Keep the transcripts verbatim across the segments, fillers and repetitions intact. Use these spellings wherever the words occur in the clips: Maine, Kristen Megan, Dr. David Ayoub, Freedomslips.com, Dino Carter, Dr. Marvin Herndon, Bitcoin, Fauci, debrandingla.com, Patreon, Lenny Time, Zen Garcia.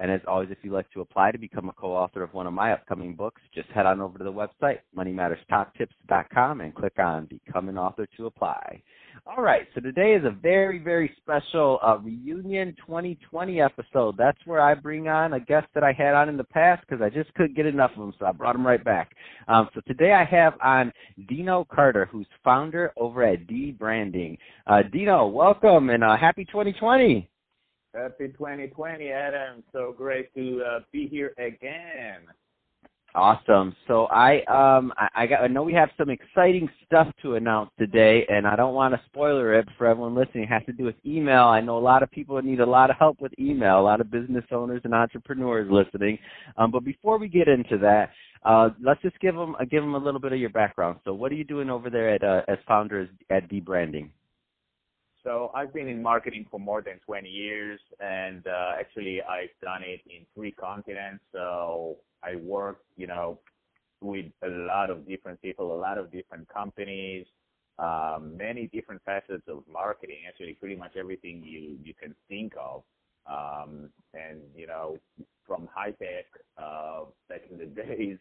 And as always, if you'd like to apply to become a co-author of one of my upcoming books, just head on over to the website, money matters top tips dot com, and click on Become an Author to apply. All right, so today is a very, very special uh, Reunion twenty twenty episode. That's where I bring on a guest that I had on in the past because I just couldn't get enough of him, so I brought him right back. Um, so today I have on Dino Carter, who's founder over at Debranding. Uh, Dino, welcome, and uh, happy twenty twenty. Happy twenty twenty, Adam. So great to uh, be here again. Awesome. So I um I, I got I know we have some exciting stuff to announce today, and I don't want to spoiler it for everyone listening. It has to do with email. I know a lot of people need a lot of help with email, a lot of business owners and entrepreneurs listening. Um, but before we get into that, uh, let's just give them, give them a little bit of your background. So what are you doing over there at uh, as founder at Debranding? So I've been in marketing for more than twenty years, and uh, actually I've done it in three continents. So I work, you know, with a lot of different people, a lot of different companies, um, many different facets of marketing, actually pretty much everything you, you can think of. Um, and, you know, from high-tech uh, back in the days,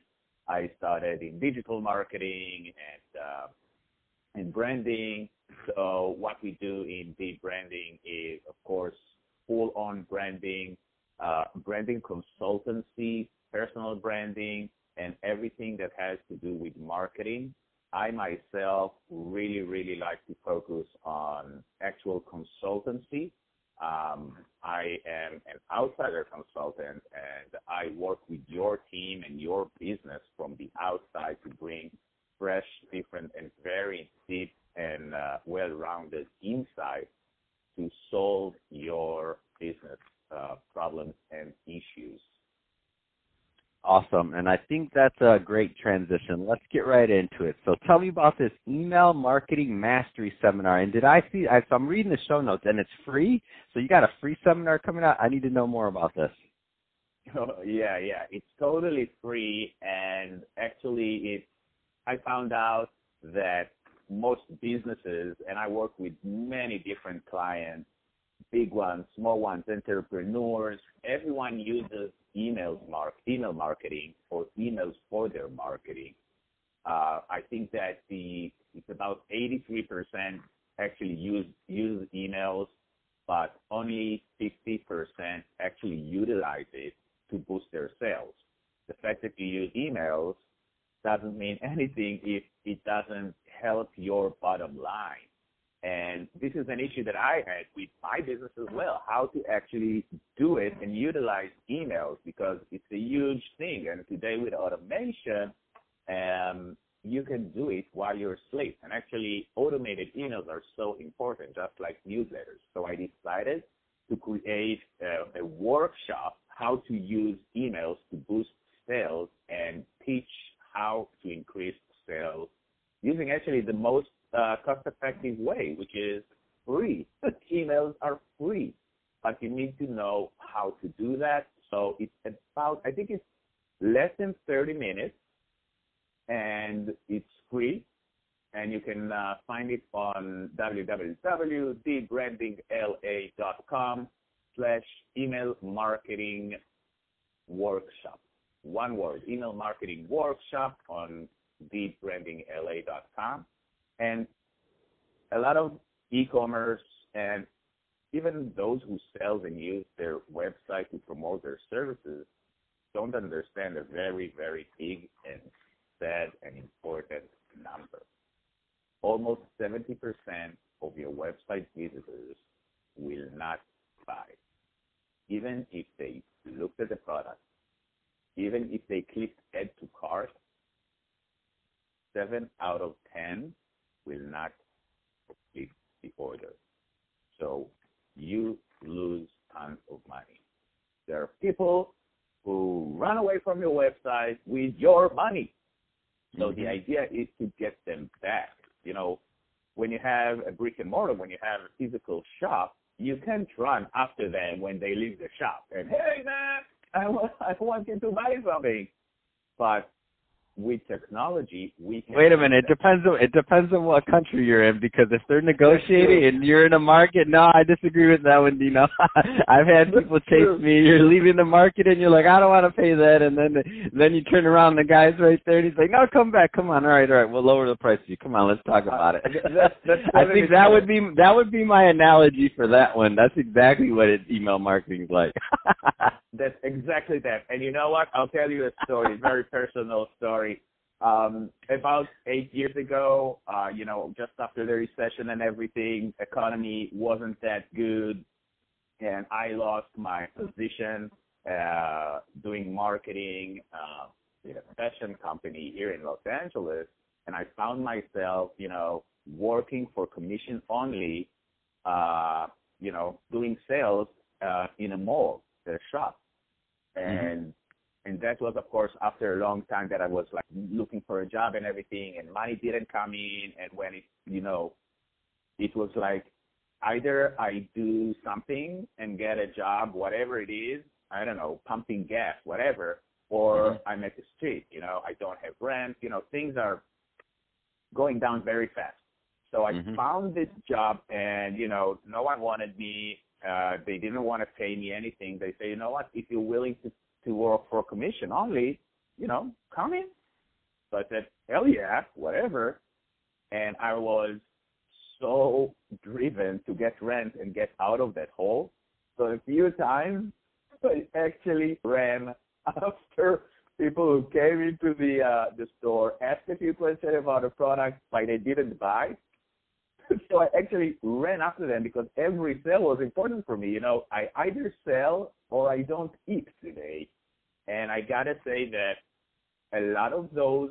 I started in digital marketing and uh, and branding. So what we do in Debranding is, of course, full-on branding, uh, branding consultancy, personal branding, and everything that has to do with marketing. I myself really, really like to focus on actual consultancy. Um, I am an outsider consultant, and I work with your team and your business from the outside to bring fresh, different, and very deep and uh, well-rounded insight to solve your business uh, problems and issues. Awesome, and I think that's a great transition. Let's get right into it. So tell me about this email marketing mastery seminar. And did I see, I, so I'm reading the show notes, and it's free? So you got a free seminar coming out? I need to know more about this. Oh, yeah, yeah, it's totally free, and actually it's, I found out that most businesses, and I work with many different clients, big ones, small ones, entrepreneurs, everyone uses email mark, email marketing or emails for their marketing. Uh, I think that the it's about eighty-three percent actually use, use emails, but only fifty percent actually utilize it to boost their sales. The fact that you use emails doesn't mean anything if it doesn't help your bottom line. And this is an issue that I had with my business as well, how to actually do it and utilize emails because it's a huge thing. And today with automation, um, you can do it while you're asleep. And actually automated emails are so important, just like newsletters. So I decided to create a, a workshop, how to use emails to boost sales and teach how to increase sales using actually the most uh, cost-effective way, which is free. Emails are free, but you need to know how to do that. So it's about, I think it's less than thirty minutes, and it's free, and you can uh, find it on w w w dot debrandingla dot com slash email marketing workshop. One word, email marketing workshop on debrandingla dot com. And a lot of e-commerce and even those who sell and use their website to promote their services don't understand a very, very big and sad and important number. Almost seventy percent of your website visitors will not buy, even if they looked at the product. Even if they clicked add to cart, seven out of ten will not complete the order. So you lose tons of money. There are people who run away from your website with your money. So mm-hmm. The idea is to get them back. You know, when you have a brick and mortar, when you have a physical shop, you can't run after them when they leave the shop and, hey, man, I want, I want you to buy something. But with technology, we can... Wait a minute. It depends, on, it depends on what country you're in, because if they're negotiating and you're in a market... No, I disagree with that one, Dino. I've had people chase me. You're leaving the market, and you're like, I don't want to pay that. And then then you turn around, and the guy's right there, and he's like, no, come back. Come on. All right, all right. We'll lower the price for you. Come on. Let's talk about it. That's, that's I think that would be that would be my analogy for that one. That's exactly what it, email marketing is like. That's exactly that. And you know what? I'll tell you a story, very personal story. Um, about eight years ago, uh, you know, just after the recession and everything, economy wasn't that good, and I lost my position uh, doing marketing uh, in a fashion company here in Los Angeles, and I found myself, you know, working for commission only, uh, you know, doing sales uh, in a mall, at a shop, and mm-hmm. And that was, of course, after a long time that I was, like, looking for a job and everything, and money didn't come in. And when it, you know, it was like either I do something and get a job, whatever it is, I don't know, pumping gas, whatever, or mm-hmm. I'm at the street, you know, I don't have rent. You know, things are going down very fast. So I mm-hmm. found this job, and, you know, no one wanted me. Uh, they didn't want to pay me anything. They say, you know what, if you're willing to to work for commission only, you know, come in. So I said, hell yeah, whatever. And I was so driven to get rent and get out of that hole. So a few times I actually ran after people who came into the uh, the store, asked a few questions about the product, but they didn't buy. So I actually ran after them because every sale was important for me. You know, I either sell or I don't eat today. And I got to say that a lot of those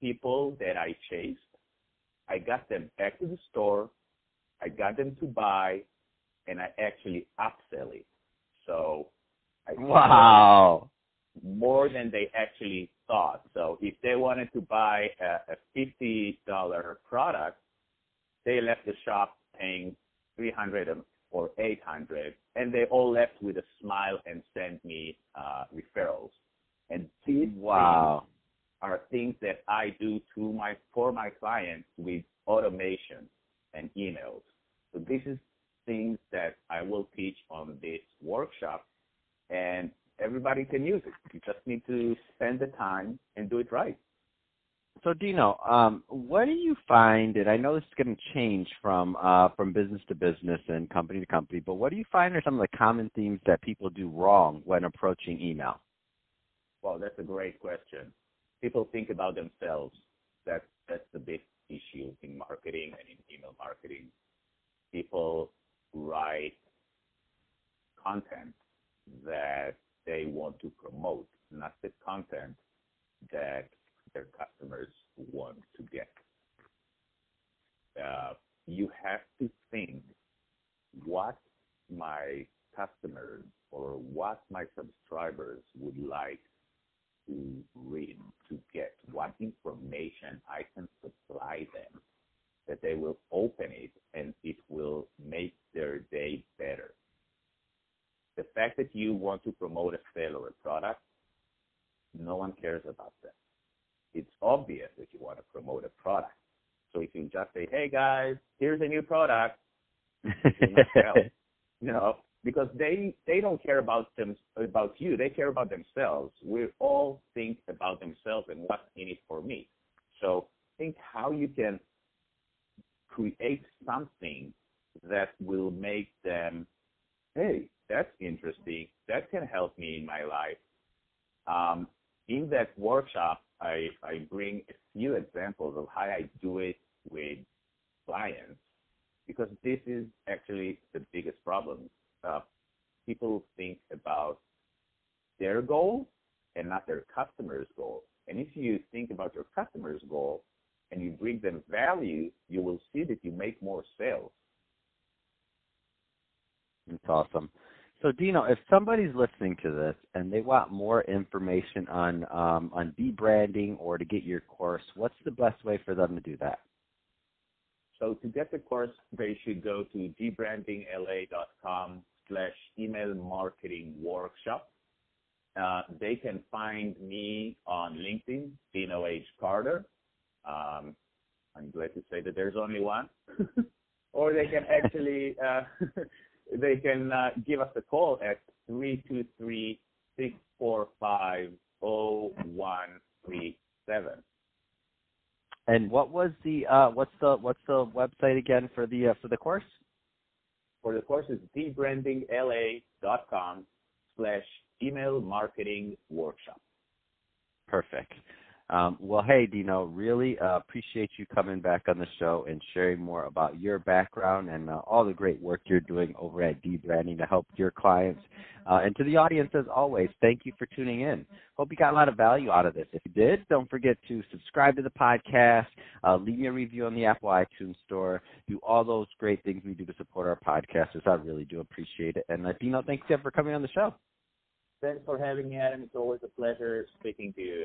people that I chased, I got them back to the store, I got them to buy, and I actually upsell it. So I wow. more than they actually thought. So if they wanted to buy a, a fifty dollar product, they left the shop paying three hundred dollars or eight hundred dollars, and they all left with a smile and sent me uh, referrals. And these wow. things are things that I do to my for my clients with automation and emails. So this is things that I will teach on this workshop, and everybody can use it. You just need to spend the time and do it right. So, Dino, um, what do you find, and I know this is going to change from uh, from business to business and company to company, but what do you find are some of the common themes that people do wrong when approaching email? Well, that's a great question. People think about themselves. That's, that's the big issue in marketing and in email marketing. People write content that they want to promote, not the content that their customers want to get. Uh, you have to think what my customers or what my subscribers would like to read, to get, what information I can supply them, that they will open it and it will make their day better. The fact that you want to promote a sale or a product, no one cares about that. It's obvious that you want to promote a product. So if you just say, hey, guys, here's a new product, you know, because they they don't care about them about you. They care about themselves. We all think about themselves and what's in it for me. So think how you can create something that will make them, hey, that's interesting. That can help me in my life. Um, in that workshop, I, I bring a few examples of how I do it with clients, because this is actually the biggest problem. Uh, people think about their goal and not their customer's goal. And if you think about your customer's goal and you bring them value, you will see that you make more sales. That's awesome. So, Dino, if somebody's listening to this and they want more information on um, on debranding or to get your course, what's the best way for them to do that? So to get the course, they should go to debrandingla.com slash email marketing workshop. Uh, they can find me on LinkedIn, Dino H. Carter. Um, I'm glad to say that there's only one. Or they can actually, uh, they can uh, give us a call at three two three, six four five, zero one three seven. And what was the uh, what's the what's the website again for the uh, for the course? For the course is debrandingla.com slash email marketing workshop. Perfect. Um, well, hey, Dino, really uh, appreciate you coming back on the show and sharing more about your background and uh, all the great work you're doing over at Debranding to help your clients. Uh, and to the audience, as always, thank you for tuning in. Hope you got a lot of value out of this. If you did, don't forget to subscribe to the podcast, uh, leave me a review on the Apple iTunes Store, do all those great things we do to support our podcasters. I really do appreciate it. And, uh, Dino, thanks again for coming on the show. Thanks for having me, Adam. It's always a pleasure speaking to you.